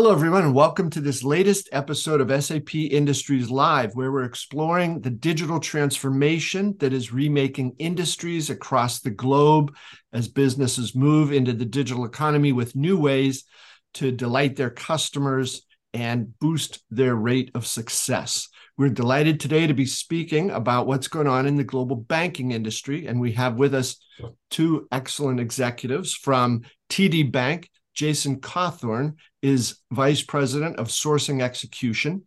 Hello, everyone, and welcome to this latest episode of SAP Industries Live, where we're exploring the digital transformation that is remaking industries across the globe as businesses move into the digital economy with new ways to delight their customers and boost their rate of success. We're delighted today to be speaking about what's going on in the global banking industry, and we have with us two excellent executives from TD Bank. Jason Cawthorn is Vice President of Sourcing Execution,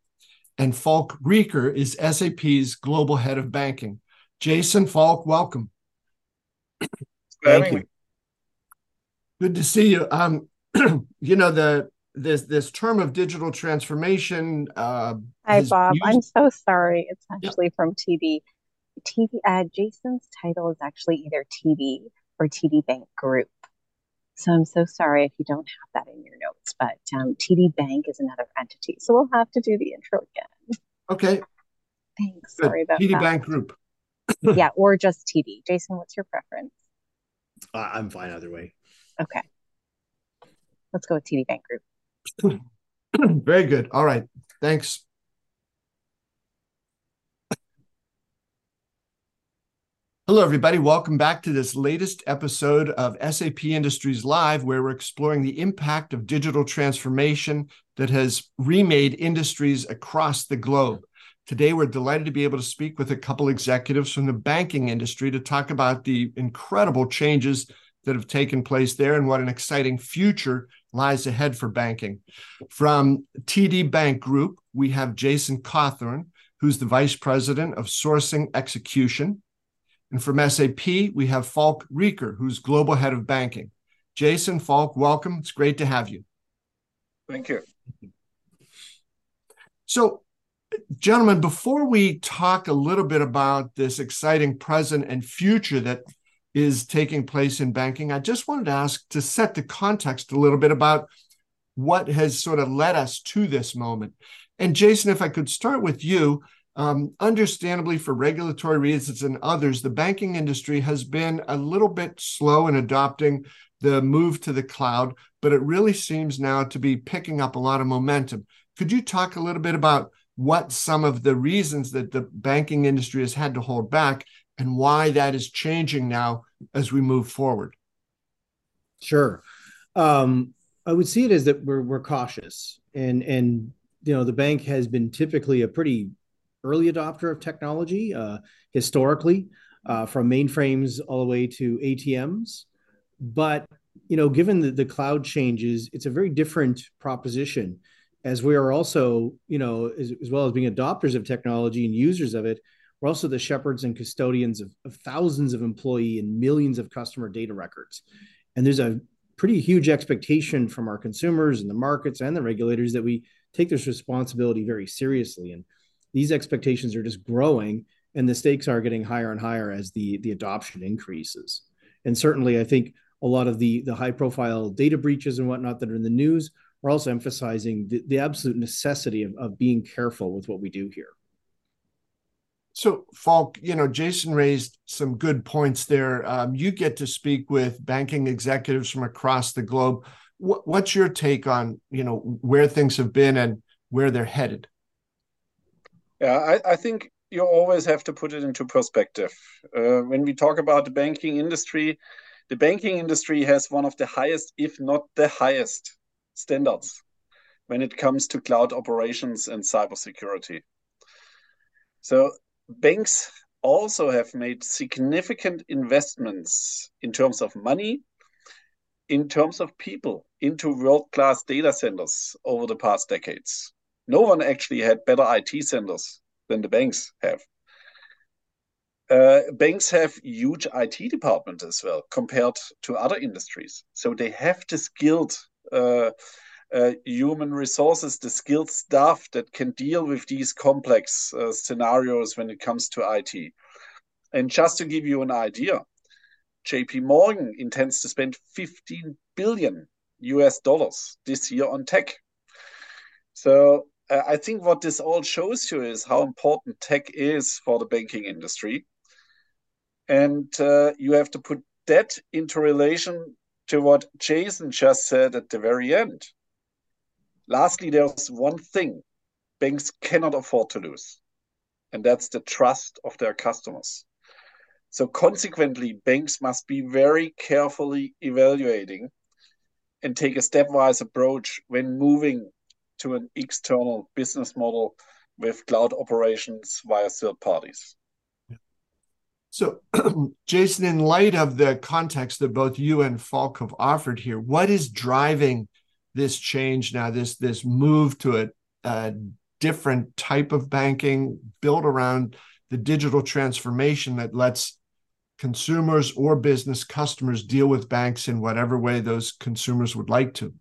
and Falk Rieker is SAP's Global Head of Banking. Jason, Falk, welcome. Thank you. Good to see you. You know, this term of digital transformation. Hi, Bob. I'm so sorry. It's actually from TD. Jason's title is actually either TD or TD Bank Group. So I'm so sorry if you don't have that in your notes, but TD Bank is another entity. So we'll have to do the intro again. Okay. Thanks. Good. Sorry about that. TD Bank Group. Yeah, or just TD. Jason, what's your preference? I'm fine either way. Okay. Let's go with TD Bank Group. Very good. All right. Thanks. Hello, everybody. Welcome back to this latest episode of SAP Industries Live, where we're exploring the impact of digital transformation that has remade industries across the globe. Today, we're delighted to be able to speak with a couple executives from the banking industry to talk about the incredible changes that have taken place there and what an exciting future lies ahead for banking. From TD Bank Group, we have Jason Cawthorn, who's the Vice President of Sourcing Execution. And from SAP, we have Falk Rieker, who's Global Head of Banking. Jason, Falk, welcome. It's great to have you. Thank you. So, gentlemen, before we talk a little bit about this exciting present and future that is taking place in banking, I just wanted to ask to set the context a little bit about what has sort of led us to this moment. And Jason, if I could start with you. Understandably, for regulatory reasons and others, the banking industry has been a little bit slow in adopting the move to the cloud, but it really seems now to be picking up a lot of momentum. Could you talk a little bit about what some of the reasons that the banking industry has had to hold back and why that is changing now as we move forward? Sure. I would see it as that we're cautious, and you know, the bank has been typically a pretty early adopter of technology, historically, from mainframes all the way to ATMs. But, you know, given the cloud changes, it's a very different proposition, as we are also, you know, as well as being adopters of technology and users of it, we're also the shepherds and custodians of thousands of employee and millions of customer data records. And there's a pretty huge expectation from our consumers and the markets and the regulators that we take this responsibility very seriously. And these expectations are just growing, and the stakes are getting higher and higher as the adoption increases. And certainly, I think a lot of the high-profile data breaches and whatnot that are in the news are also emphasizing the absolute necessity of being careful with what we do here. So, Falk, you know, Jason raised some good points there. You get to speak with banking executives from across the globe. What's your take on, you know, where things have been and where they're headed? Yeah, I think you always have to put it into perspective. When we talk about the banking industry has one of the highest, if not the highest, standards when it comes to cloud operations and cybersecurity. So banks also have made significant investments in terms of money, in terms of people, into world-class data centers over the past decades. No one actually had better IT centers than the banks have. Banks have huge IT departments as well compared to other industries. So they have the skilled human resources, the skilled staff that can deal with these complex scenarios when it comes to IT. And just to give you an idea, JP Morgan intends to spend $15 billion this year on tech. So I think what this all shows you is how important tech is for the banking industry. And you have to put that into relation to what Jason just said at the very end. Lastly, there's one thing banks cannot afford to lose, and that's the trust of their customers. So consequently, banks must be very carefully evaluating and take a stepwise approach when moving to an external business model with cloud operations via third parties. So, Jason, in light of the context that both you and Falk have offered here, what is driving this change now, this move to a different type of banking built around the digital transformation that lets consumers or business customers deal with banks in whatever way those consumers would like to?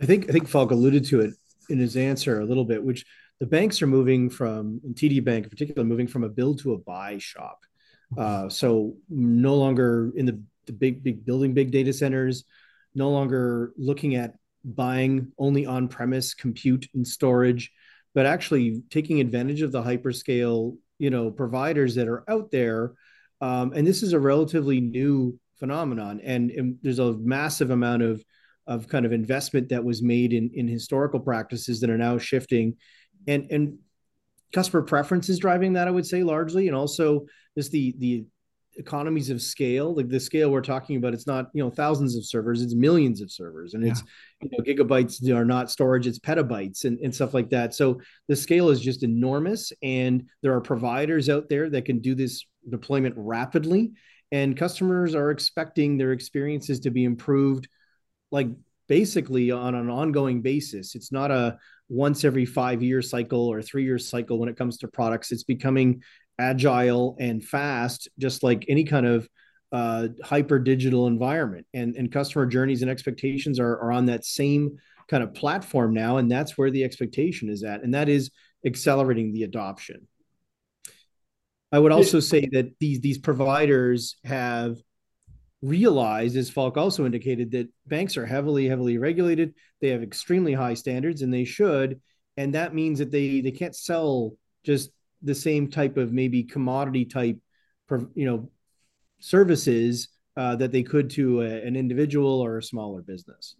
I think Falk alluded to it in his answer a little bit, which the banks are moving from, and TD Bank in particular, moving from a build to a buy shop. So no longer in the big building, big data centers, no longer looking at buying only on-premise compute and storage, but actually taking advantage of the hyperscale, providers that are out there. And this is a relatively new phenomenon. And there's a massive amount of kind of investment that was made in historical practices that are now shifting. And customer preference is driving that, I would say, largely. And also just the economies of scale, like the scale we're talking about, it's not, thousands of servers, it's millions of servers. And it's, gigabytes are not storage, it's petabytes and stuff like that. So the scale is just enormous. And there are providers out there that can do this deployment rapidly. And customers are expecting their experiences to be improved, like basically on an ongoing basis. It's not a once every 5-year cycle or 3-year cycle when it comes to products. It's becoming agile and fast, just like any kind of hyper digital environment, and customer journeys and expectations are on that same kind of platform now. And that's where the expectation is at. And that is accelerating the adoption. I would also say that these providers have realized, as Falk also indicated, that banks are heavily, heavily regulated. They have extremely high standards, and they should. And that means that they can't sell just the same type of maybe commodity type, services that they could to an individual or a smaller business.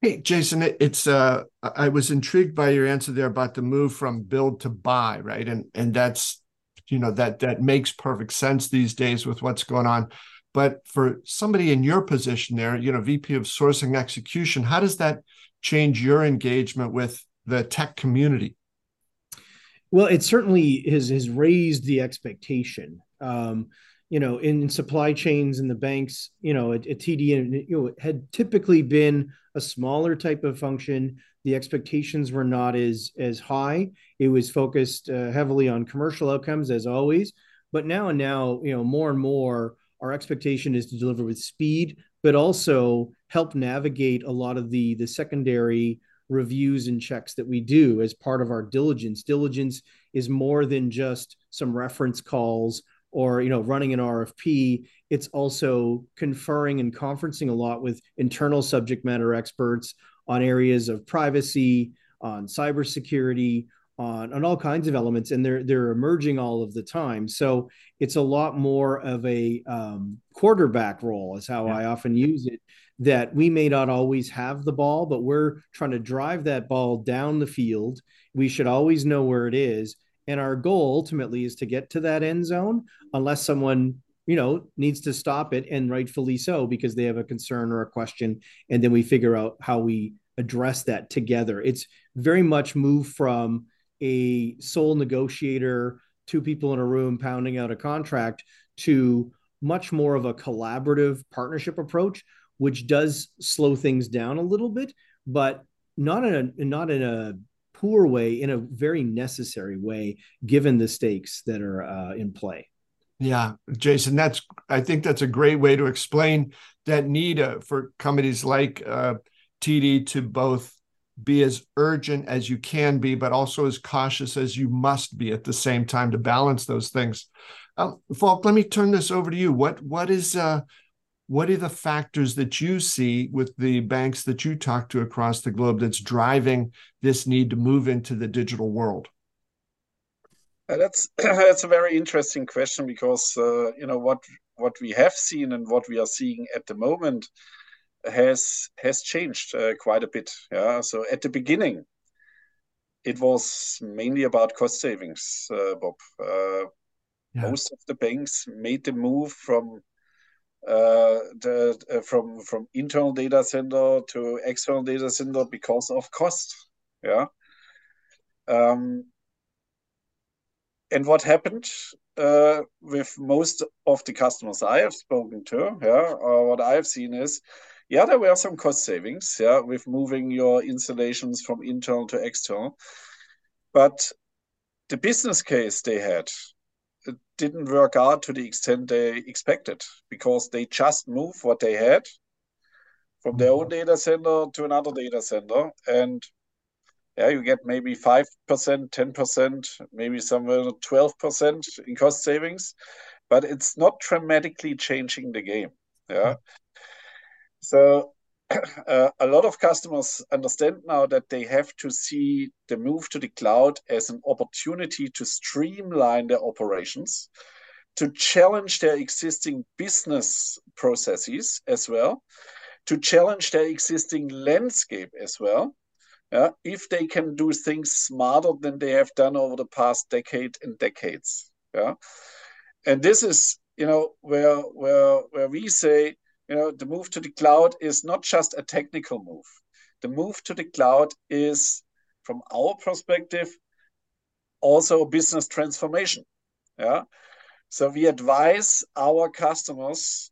Hey, Jason, I was intrigued by your answer there about the move from build to buy, right? And that's, that makes perfect sense these days with what's going on. But for somebody in your position there, VP of Sourcing Execution, how does that change your engagement with the tech community? Well, it certainly has raised the expectation. In supply chains and the banks, at TD, it had typically been a smaller type of function. The expectations were not as high. It was focused heavily on commercial outcomes, as always. But now, more and more, our expectation is to deliver with speed, but also help navigate a lot of the secondary reviews and checks that we do as part of our diligence. Diligence is more than just some reference calls or, running an RFP. It's also conferring and conferencing a lot with internal subject matter experts on areas of privacy, on cybersecurity, on all kinds of elements, and they're emerging all of the time. So it's a lot more of a quarterback role is how I often use it, that we may not always have the ball, but we're trying to drive that ball down the field. We should always know where it is. And our goal ultimately is to get to that end zone unless someone, needs to stop it, and rightfully so, because they have a concern or a question. And then we figure out how we address that together. It's very much moved from a sole negotiator, 2 people in a room pounding out a contract, to much more of a collaborative partnership approach, which does slow things down a little bit, but not in a poor way, in a very necessary way, given the stakes that are in play. Yeah, Jason, I think that's a great way to explain that need for companies like TD to both be as urgent as you can be, but also as cautious as you must be at the same time to balance those things. Falk, let me turn this over to you. What are the factors that you see with the banks that you talk to across the globe that's driving this need to move into the digital world? That's a very interesting question, because what we have seen and what we are seeing at the moment has changed quite a bit. Yeah. So at the beginning, it was mainly about cost savings, Bob. Most of the banks made the move from internal data center to external data center because of cost. Yeah. And what happened with most of the customers I have spoken to, what I have seen is, there were some cost savings, with moving your installations from internal to external. But the business case they had, it didn't work out to the extent they expected, because they just moved what they had from their own data center to another data center. And you get maybe 5%, 10%, maybe somewhere 12% in cost savings, but it's not dramatically changing the game. Yeah. So a lot of customers understand now that they have to see the move to the cloud as an opportunity to streamline their operations, to challenge their existing business processes as well, to challenge their existing landscape as well. If they can do things smarter than they have done over the past decade and decades. Yeah. And this is, where we say, the move to the cloud is not just a technical move. The move to the cloud is, from our perspective, also a business transformation. Yeah. So we advise our customers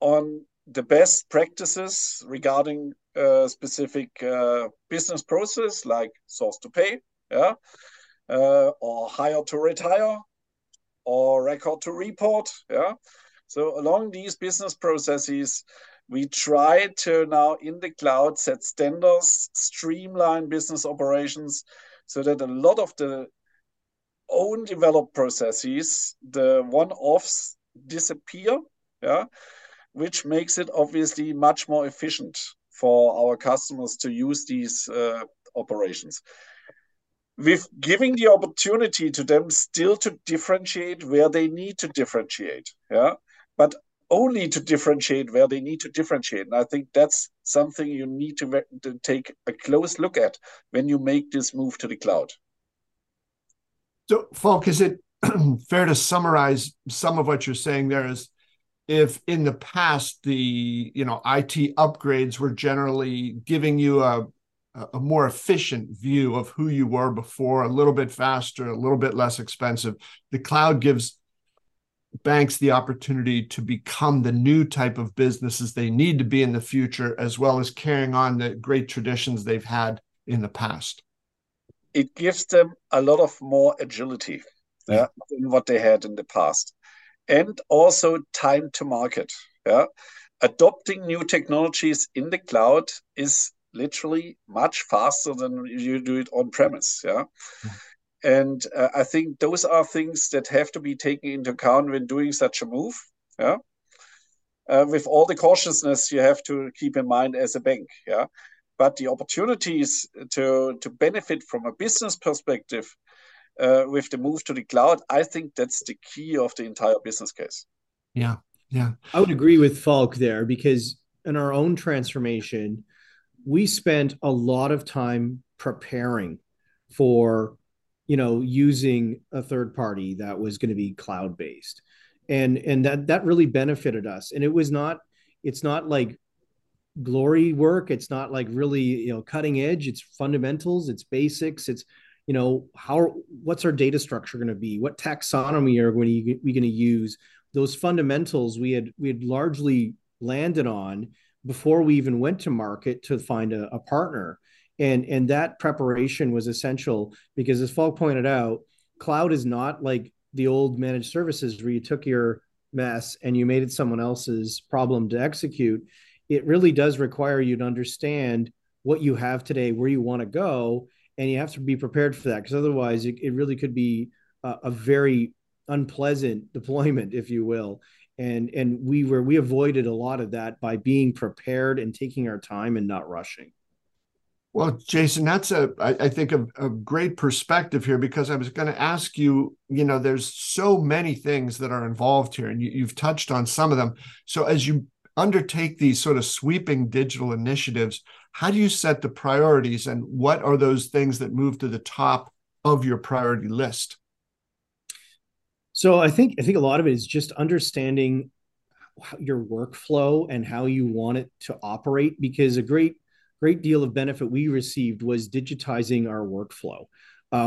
on the best practices regarding specific business process like source to pay, or hire to retire, or record to report. Yeah. So along these business processes, we try to now in the cloud set standards, streamline business operations, so that a lot of the own developed processes, the one-offs, disappear, which makes it obviously much more efficient for our customers to use these operations. With giving the opportunity to them still to differentiate where they need to differentiate, but only to differentiate where they need to differentiate. And I think that's something you need to take a close look at when you make this move to the cloud. So, Falk, is it fair to summarize some of what you're saying there is, if in the past the IT upgrades were generally giving you a more efficient view of who you were before, a little bit faster, a little bit less expensive, the cloud gives banks the opportunity to become the new type of businesses they need to be in the future, as well as carrying on the great traditions they've had in the past? It gives them a lot of more agility than what they had in the past. And also time to market. Yeah? Adopting new technologies in the cloud is literally much faster than you do it on premise. Yeah? And I think those are things that have to be taken into account when doing such a move. Yeah? With all the cautiousness you have to keep in mind as a bank. Yeah? But the opportunities to benefit from a business perspective with the move to the cloud, I think that's the key of the entire business case. Yeah, yeah. I would agree with Falk there, because in our own transformation, we spent a lot of time preparing for, using a third party that was going to be cloud-based. And that really benefited us. And it's not like glory work. It's not like really, cutting edge. It's fundamentals. It's basics. It's, what's our data structure going to be? What taxonomy are we going to use? Those fundamentals we had largely landed on before we even went to market to find a partner. And that preparation was essential, because as Falk pointed out, cloud is not like the old managed services where you took your mess and you made it someone else's problem to execute. It really does require you to understand what you have today, where you want to go, and you have to be prepared for that, because otherwise it really could be a very unpleasant deployment, if you will. And we avoided a lot of that by being prepared and taking our time and not rushing. Well, Jason, that's I think a great perspective here, because I was going to ask you, there's so many things that are involved here, and you've touched on some of them. So as you undertake these sort of sweeping digital initiatives, how do you set the priorities, and what are those things that move to the top of your priority list? So I think a lot of it is just understanding your workflow and how you want it to operate, because a great deal of benefit we received was digitizing our workflow.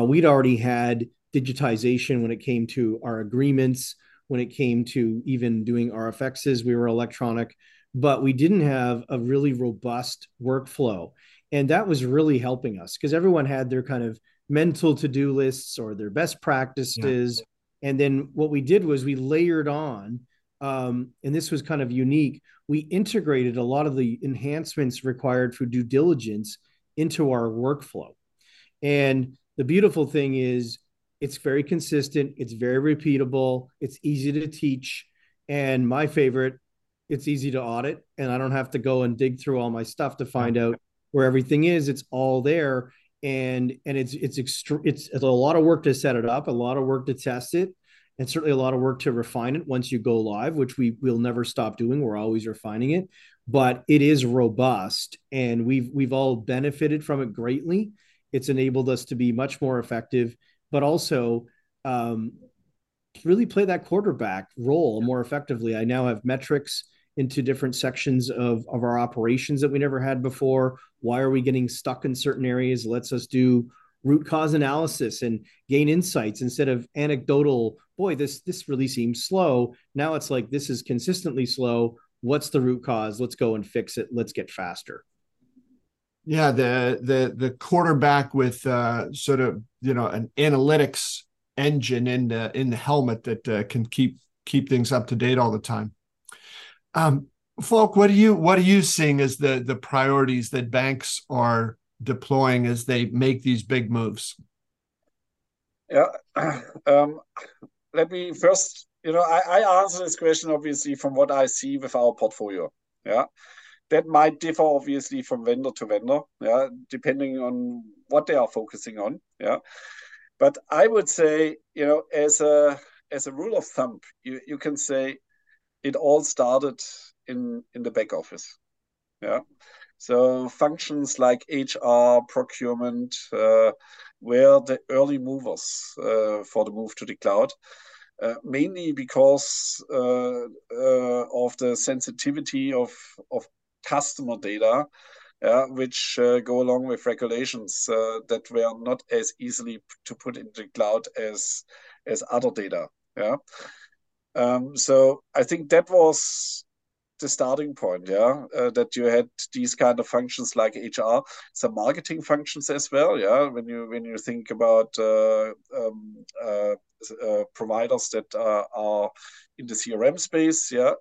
We'd already had digitization when it came to our agreements, when it came to even doing RFXs, we were electronic, but we didn't have a really robust workflow. And that was really helping us because everyone had their kind of mental to-do lists or their best practices. Yeah. And then what we did was we layered on, and this was kind of unique, we integrated a lot of the enhancements required for due diligence into our workflow. And the beautiful thing is it's very consistent, it's very repeatable, it's easy to teach, and my favorite, it's easy to audit, and I don't have to go and dig through all my stuff to find out where everything is. It's all there, and it's a lot of work to set it up, a lot of work to test it, and certainly a lot of work to refine it once you go live, which we'll never stop doing. We're always refining it, but it is robust, and we've all benefited from it greatly. It's enabled us to be much more effective, but also really play that quarterback role more effectively. I now have metrics into different sections of our operations that we never had before. Why are we getting stuck in certain areas? It lets us do root cause analysis and gain insights instead of anecdotal, boy, this really seems slow. Now it's like, this is consistently slow. What's the root cause? Let's go and fix it. Let's get faster. Yeah, the quarterback with sort of, an analytics engine in the helmet that can keep things up to date all the time. Falk, what are you seeing as the priorities that banks are deploying as they make these big moves? Yeah, let me first, I answer this question obviously from what I see with our portfolio. Yeah. That might differ, obviously, from vendor to vendor, yeah, depending on what they are focusing on, yeah. But I would say, as a rule of thumb, you can say it all started in the back office, yeah. So functions like HR, procurement, were the early movers for the move to the cloud. Mainly because of the sensitivity of customer data, which go along with regulations that were not as easily to put into the cloud as other data. Yeah. So I think that was the starting point, that you had these kind of functions like HR, some marketing functions as well, yeah. When you think about providers that are in the CRM space, yeah,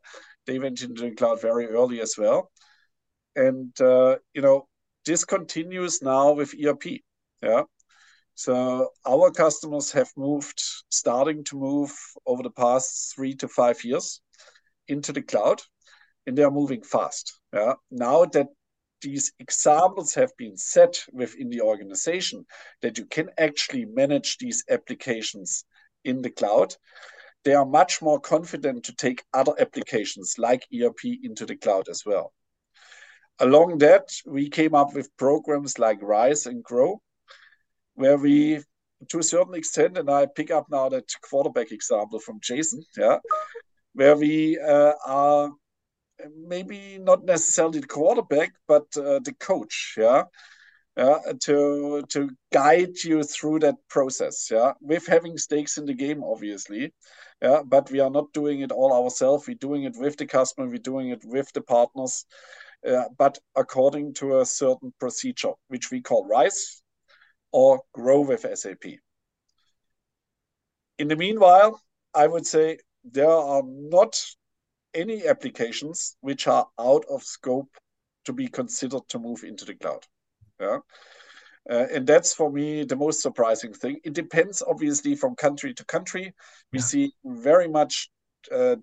they went into the cloud very early as well, and this continues now with ERP, yeah. So our customers have starting to move over the past 3 to 5 years into the cloud. And they are moving fast. Yeah. Now that these examples have been set within the organization, that you can actually manage these applications in the cloud, they are much more confident to take other applications like ERP into the cloud as well. Along that, we came up with programs like Rise and Grow, where we, to a certain extent, and I pick up now that quarterback example from Jason, yeah, where we are maybe not necessarily the quarterback, but the coach, yeah, to guide you through that process, yeah, with having stakes in the game, obviously, yeah, but we are not doing it all ourselves. We're doing it with the customer, we're doing it with the partners, but according to a certain procedure, which we call Rise or Grow with SAP. In the meanwhile, I would say there are not any applications which are out of scope to be considered to move into the cloud. Yeah. And that's for me the most surprising thing. It depends obviously from country to country. We see very much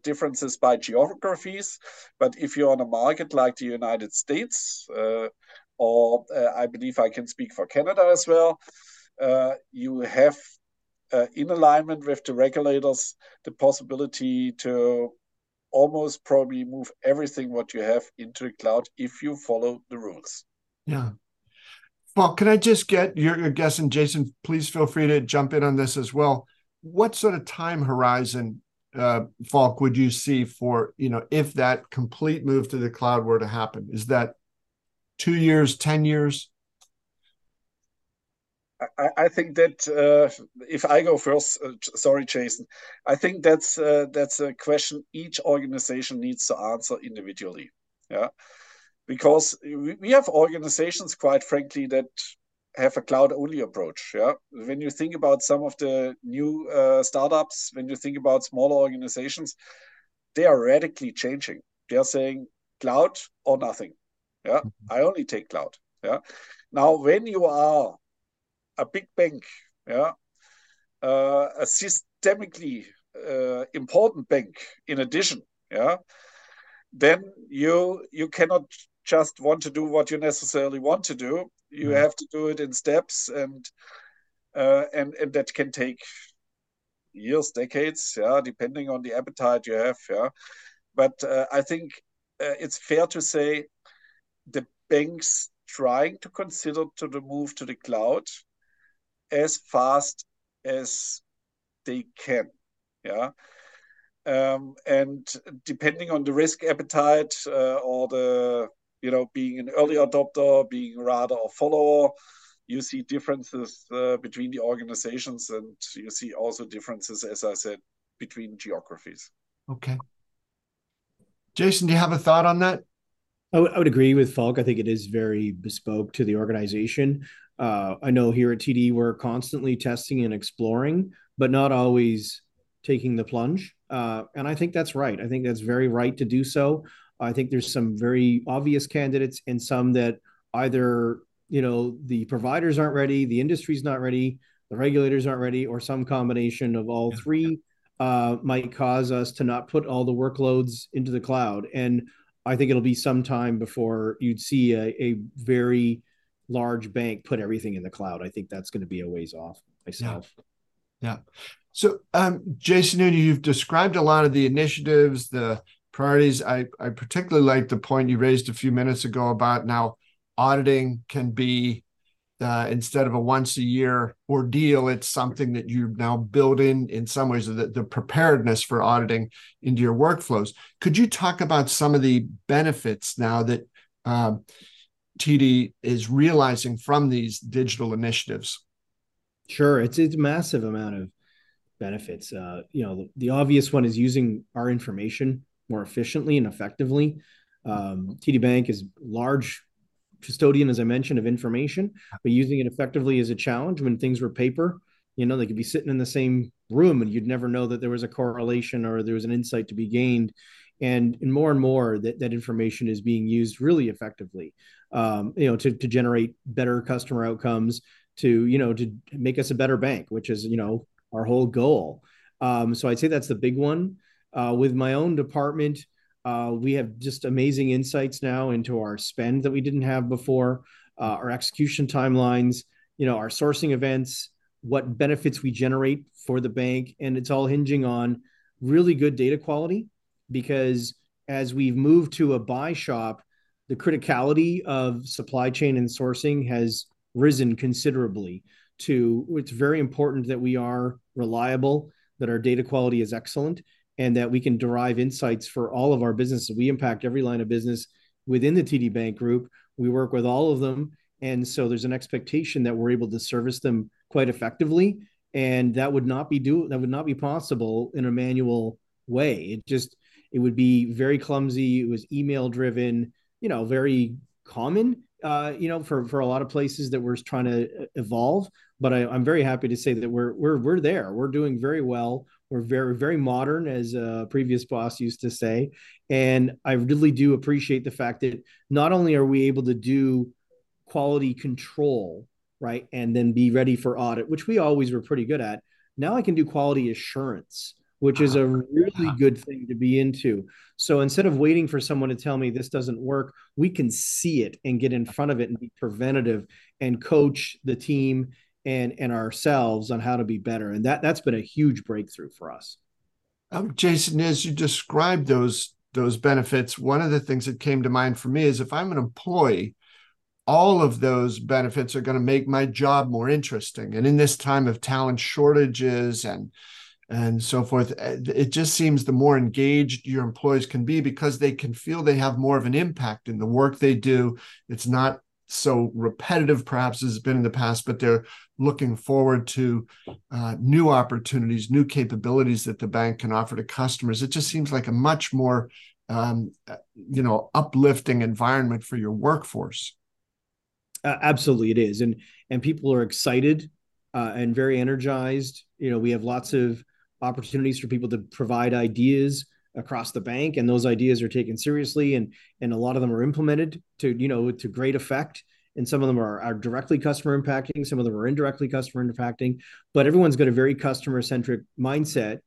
differences by geographies, but if you're on a market like the United States, or I believe I can speak for Canada as well, you have in alignment with the regulators, the possibility to almost probably move everything what you have into the cloud if you follow the rules. Yeah. Well, can I just get your guess, and Jason, please feel free to jump in on this as well. What sort of time horizon, Falk, would you see for, you know, if that complete move to the cloud were to happen? Is that 2 years, 10 years? I think that if I go first, sorry, Jason, I think that's a question each organization needs to answer individually. Yeah, because we have organizations, quite frankly, that have a cloud-only approach. Yeah, when you think about some of the new startups, when you think about smaller organizations, they are radically changing. They are saying cloud or nothing. Yeah, I only take cloud. Yeah, now when you are a big bank, yeah, a systemically important bank, in addition, yeah, then you cannot just want to do what you necessarily want to do. You have to do it in steps, and that can take years, decades, yeah, depending on the appetite you have, yeah. But I think it's fair to say the banks trying to consider to the move to the cloud as fast as they can, yeah. And depending on the risk appetite or the, you know, being an early adopter, being rather a follower, you see differences between the organizations, and you see also differences, as I said, between geographies. Okay. Jason, do you have a thought on that? I would agree with Falk. I think it is very bespoke to the organization. I know here at TD, we're constantly testing and exploring, but not always taking the plunge. And I think that's right. I think that's very right to do so. I think there's some very obvious candidates and some that either, you know, the providers aren't ready, the industry's not ready, the regulators aren't ready, or some combination of all three might cause us to not put all the workloads into the cloud. And I think it'll be some time before you'd see a very large bank put everything in the cloud. I think that's going to be a ways off myself. Yeah. So, Jason, you've described a lot of the initiatives, the priorities. I particularly like the point you raised a few minutes ago about now auditing can be, instead of a once-a-year ordeal, it's something that you now build in some ways, the preparedness for auditing into your workflows. Could you talk about some of the benefits now that TD is realizing from these digital initiatives? Sure. It's a massive amount of benefits. You know, the obvious one is using our information more efficiently and effectively. TD Bank is large custodian, as I mentioned, of information, but using it effectively is a challenge. When things were paper, you know, they could be sitting in the same room and you'd never know that there was a correlation or there was an insight to be gained. And more that information is being used really effectively, you know, to generate better customer outcomes, to, you know, to make us a better bank, which is, you know, our whole goal. So I'd say that's the big one. With my own department, we have just amazing insights now into our spend that we didn't have before, our execution timelines, you know, our sourcing events, what benefits we generate for the bank. And it's all hinging on really good data quality, because as we've moved to a buy shop, the criticality of supply chain and sourcing has risen considerably to, it's very important that we are reliable, that our data quality is excellent, and that we can derive insights for all of our businesses. We impact every line of business within the TD Bank Group. We work with all of them. And so there's an expectation that we're able to service them quite effectively. And that would not be possible in a manual way. It would be very clumsy. It was email driven, you know, very common, you know, for a lot of places that we're trying to evolve. But I'm very happy to say that we're there. We're doing very well. We're very, very modern, as a previous boss used to say. And I really do appreciate the fact that not only are we able to do quality control, right, and then be ready for audit, which we always were pretty good at. Now I can do quality assurance, which is a really good thing to be into. So instead of waiting for someone to tell me this doesn't work, we can see it and get in front of it and be preventative and coach the team and ourselves on how to be better. And that's been a huge breakthrough for us. Jason, as you described those benefits, one of the things that came to mind for me is if I'm an employee, all of those benefits are going to make my job more interesting. And in this time of talent shortages and so forth, it just seems the more engaged your employees can be because they can feel they have more of an impact in the work they do. It's not so repetitive, perhaps, as it's been in the past, but they're looking forward to new opportunities, new capabilities that the bank can offer to customers. It just seems like a much more, uplifting environment for your workforce. Absolutely, it is, and people are excited and very energized. We have lots of opportunities for people to provide ideas across the bank, and those ideas are taken seriously, and a lot of them are implemented to great effect. And some of them are directly customer impacting, some of them are indirectly customer impacting, but everyone's got a very customer-centric mindset,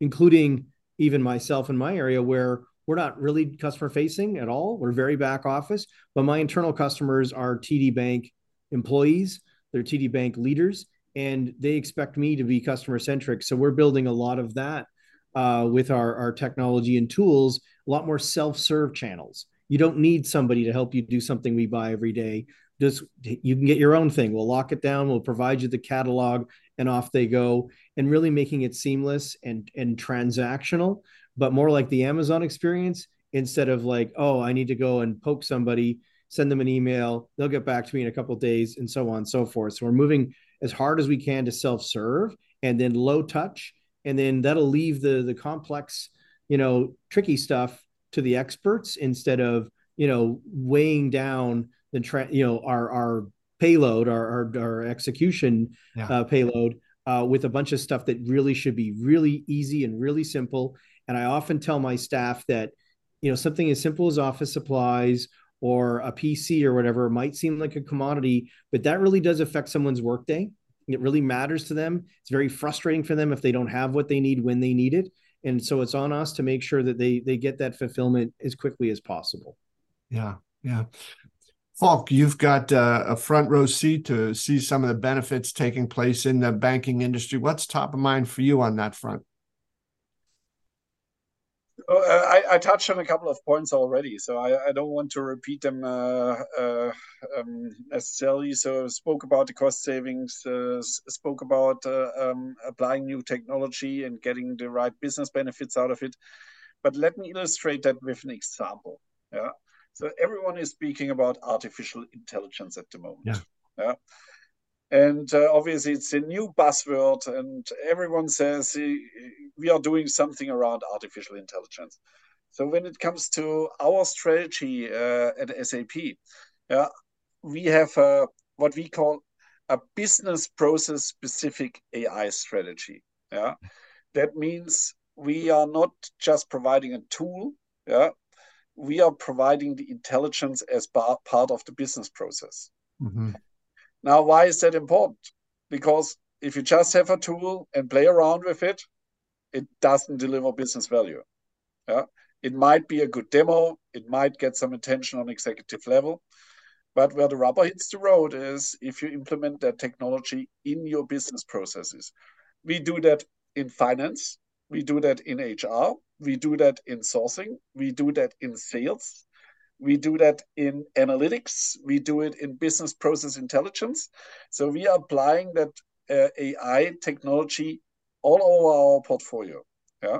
including even myself in my area where we're not really customer-facing at all. We're very back office, but my internal customers are TD Bank employees, they're TD Bank leaders, and they expect me to be customer-centric. So we're building a lot of that with our technology and tools, a lot more self-serve channels. You don't need somebody to help you do something we buy every day. Just you can get your own thing. We'll lock it down. We'll provide you the catalog, and off they go. And really making it seamless and transactional, but more like the Amazon experience instead of like, oh, I need to go and poke somebody, send them an email. They'll get back to me in a couple of days, and so on and so forth. So we're moving as hard as we can to self-serve and then low touch. And then that'll leave the complex, tricky stuff to the experts instead of, weighing down the, our payload, our execution payload with a bunch of stuff that really should be really easy and really simple. And I often tell my staff that, something as simple as office supplies or a PC or whatever might seem like a commodity, but that really does affect someone's workday. It really matters to them. It's very frustrating for them if they don't have what they need when they need it. And so it's on us to make sure that they get that fulfillment as quickly as possible. Yeah, yeah. Falk, you've got a front row seat to see some of the benefits taking place in the banking industry. What's top of mind for you on that front? I touched on a couple of points already, so I don't want to repeat them necessarily. So spoke about the cost savings, spoke about applying new technology and getting the right business benefits out of it. But let me illustrate that with an example. Yeah. So everyone is speaking about artificial intelligence at the moment. Yeah. Yeah? And obviously, it's a new buzzword, and everyone says we are doing something around artificial intelligence. So when it comes to our strategy at SAP, we have what we call a business process-specific AI strategy. Yeah? That means we are not just providing a tool. Yeah? We are providing the intelligence as part of the business process. Mm-hmm. Now, why is that important? Because if you just have a tool and play around with it, it doesn't deliver business value. Yeah? It might be a good demo. It might get some attention on executive level. But where the rubber hits the road is if you implement that technology in your business processes. We do that in finance. We do that in HR. We do that in sourcing. We do that in sales. We do that in analytics. We do it in business process intelligence. So we are applying that AI technology all over our portfolio. Yeah.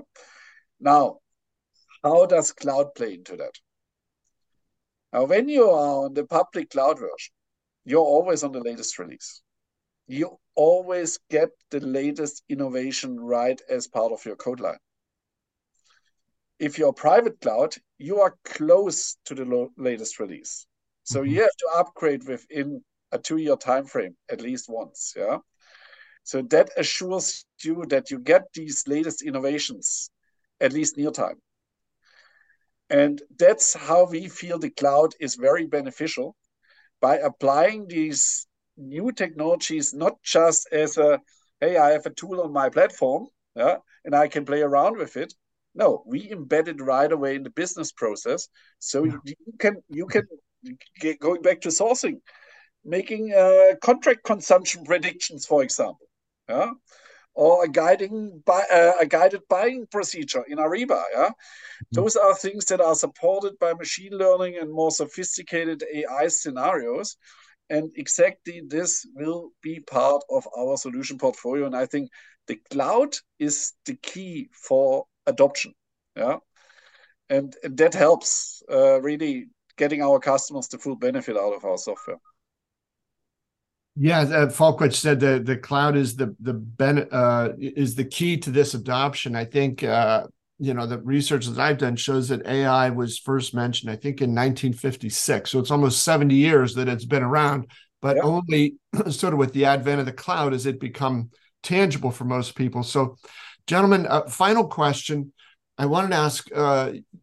Now, how does cloud play into that? Now, when you are on the public cloud version, you're always on the latest release. You always get the latest innovation right as part of your code line. If you're private cloud, you are close to the latest release. So you have to upgrade within a 2-year time frame at least once. Yeah. So that assures you that you get these latest innovations at least near time. And that's how we feel the cloud is very beneficial by applying these new technologies, not just as a, hey, I have a tool on my platform, yeah, and I can play around with it. No, we embed it right away in the business process. So you can get, going back to sourcing, making contract consumption predictions, for example, or a guided buying procedure in Ariba. Yeah? Those are things that are supported by machine learning and more sophisticated AI scenarios. And exactly this will be part of our solution portfolio. And I think the cloud is the key for adoption. Yeah. And that helps really getting our customers the full benefit out of our software. Yeah, Falkwich said that the cloud is the key to this adoption. I think the research that I've done shows that AI was first mentioned, I think, in 1956. So it's almost 70 years that it's been around, but only sort of with the advent of the cloud has it become tangible for most people. So, gentlemen, final question. I wanted to ask,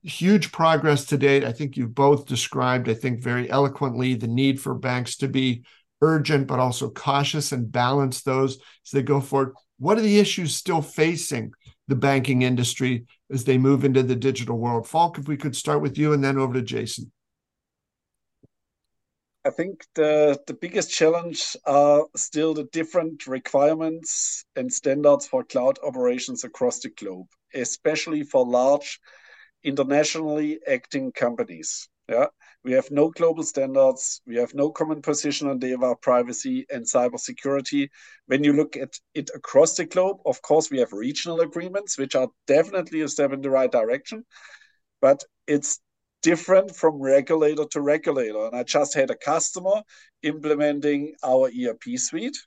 huge progress to date. I think you've both described, I think, very eloquently the need for banks to be urgent, but also cautious and balance those as they go forward. What are the issues still facing the banking industry as they move into the digital world? Falk, if we could start with you and then over to Jason. I think the biggest challenge are still the different requirements and standards for cloud operations across the globe, especially for large internationally acting companies. Yeah, we have no global standards. We have no common position on data privacy and cybersecurity. When you look at it across the globe, of course, we have regional agreements, which are definitely a step in the right direction, but it's different from regulator to regulator. And I just had a customer implementing our ERP suite,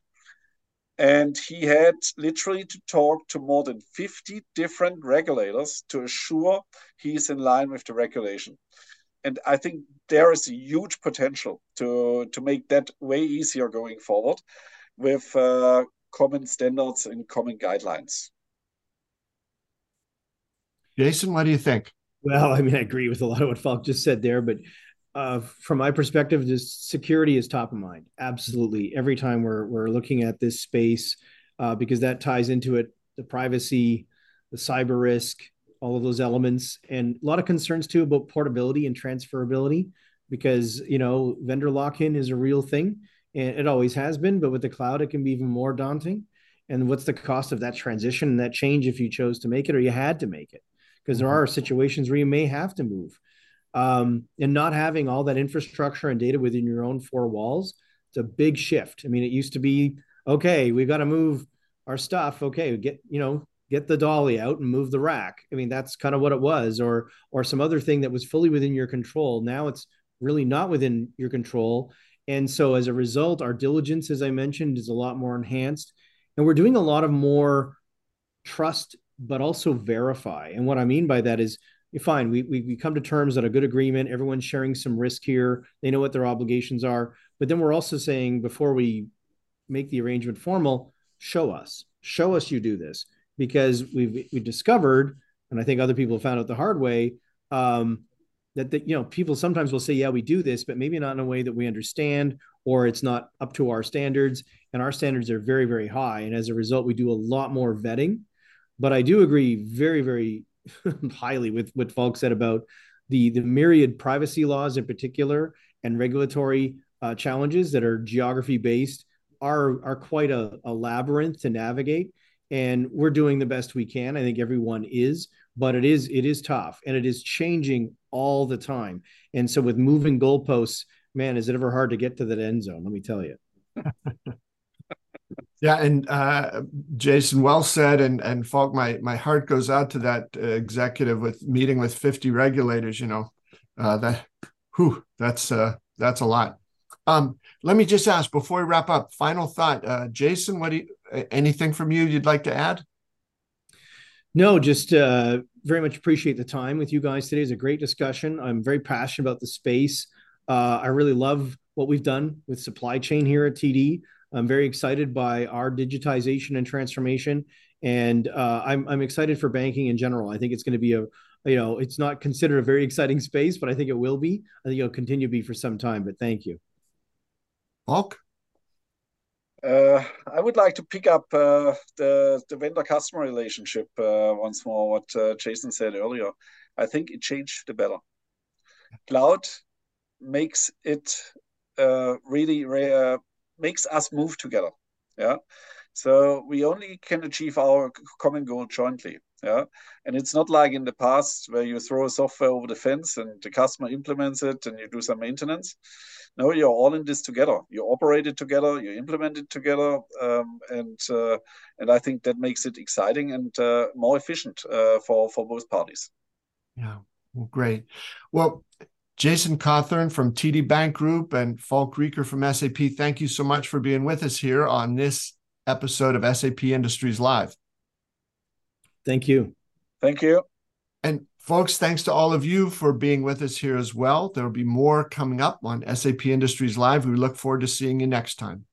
and he had literally to talk to more than 50 different regulators to assure he is in line with the regulation. And I think there is a huge potential to make that way easier going forward with common standards and common guidelines. Jason, what do you think? Well, I mean, I agree with a lot of what Falk just said there, but from my perspective, just security is top of mind. Absolutely. Every time we're looking at this space, because that ties into it, the privacy, the cyber risk, all of those elements, and a lot of concerns too about portability and transferability, because, vendor lock-in is a real thing, and it always has been, but with the cloud, it can be even more daunting. And what's the cost of that transition and that change if you chose to make it, or you had to make it? Because there are situations where you may have to move. And not having all that infrastructure and data within your own four walls, it's a big shift. I mean, it used to be, okay, we've got to move our stuff. Okay, get the dolly out and move the rack. I mean, that's kind of what it was, or some other thing that was fully within your control. Now it's really not within your control. And so as a result, our diligence, as I mentioned, is a lot more enhanced. And we're doing a lot of more trust, but also verify. And what I mean by that is, fine, we come to terms on a good agreement. Everyone's sharing some risk here. They know what their obligations are. But then we're also saying, before we make the arrangement formal, show us you do this. Because we discovered, and I think other people have found out the hard way, that people sometimes will say, yeah, we do this, but maybe not in a way that we understand, or it's not up to our standards. And our standards are very, very high. And as a result, we do a lot more vetting. But I do agree very, very highly with what Falk said about the myriad privacy laws in particular, and regulatory challenges that are geography-based are quite a labyrinth to navigate. And we're doing the best we can. I think everyone is, but it is tough, and it is changing all the time. And so with moving goalposts, man, is it ever hard to get to that end zone? Let me tell you. Yeah, and Jason, well said. And Falk, my heart goes out to that executive with meeting with 50 regulators. That's a lot. Let me just ask before we wrap up. Final thought, Jason. Anything from you you'd like to add? No, just very much appreciate the time with you guys today. It's a great discussion. I'm very passionate about the space. I really love what we've done with supply chain here at TD. I'm very excited by our digitization and transformation, and I'm excited for banking in general. I think it's going to be it's not considered a very exciting space, but I think it will be. I think it'll continue to be for some time. But thank you. Falk? I would like to pick up the vendor-customer relationship once more, what Jason said earlier. I think it changed the better. Cloud makes it really makes us move together. Yeah, So we only can achieve our common goal jointly. Yeah. And it's not like in the past where you throw software over the fence and the customer implements it and you do some maintenance. No, you're all in this together. You operate it together, you implement it together. And I think that makes it exciting and more efficient for both parties. Yeah, well, great. Well, Jason Cawthorn from TD Bank Group and Falk Rieker from SAP, thank you so much for being with us here on this episode of SAP Industries Live. Thank you. Thank you. And folks, thanks to all of you for being with us here as well. There'll be more coming up on SAP Industries Live. We look forward to seeing you next time.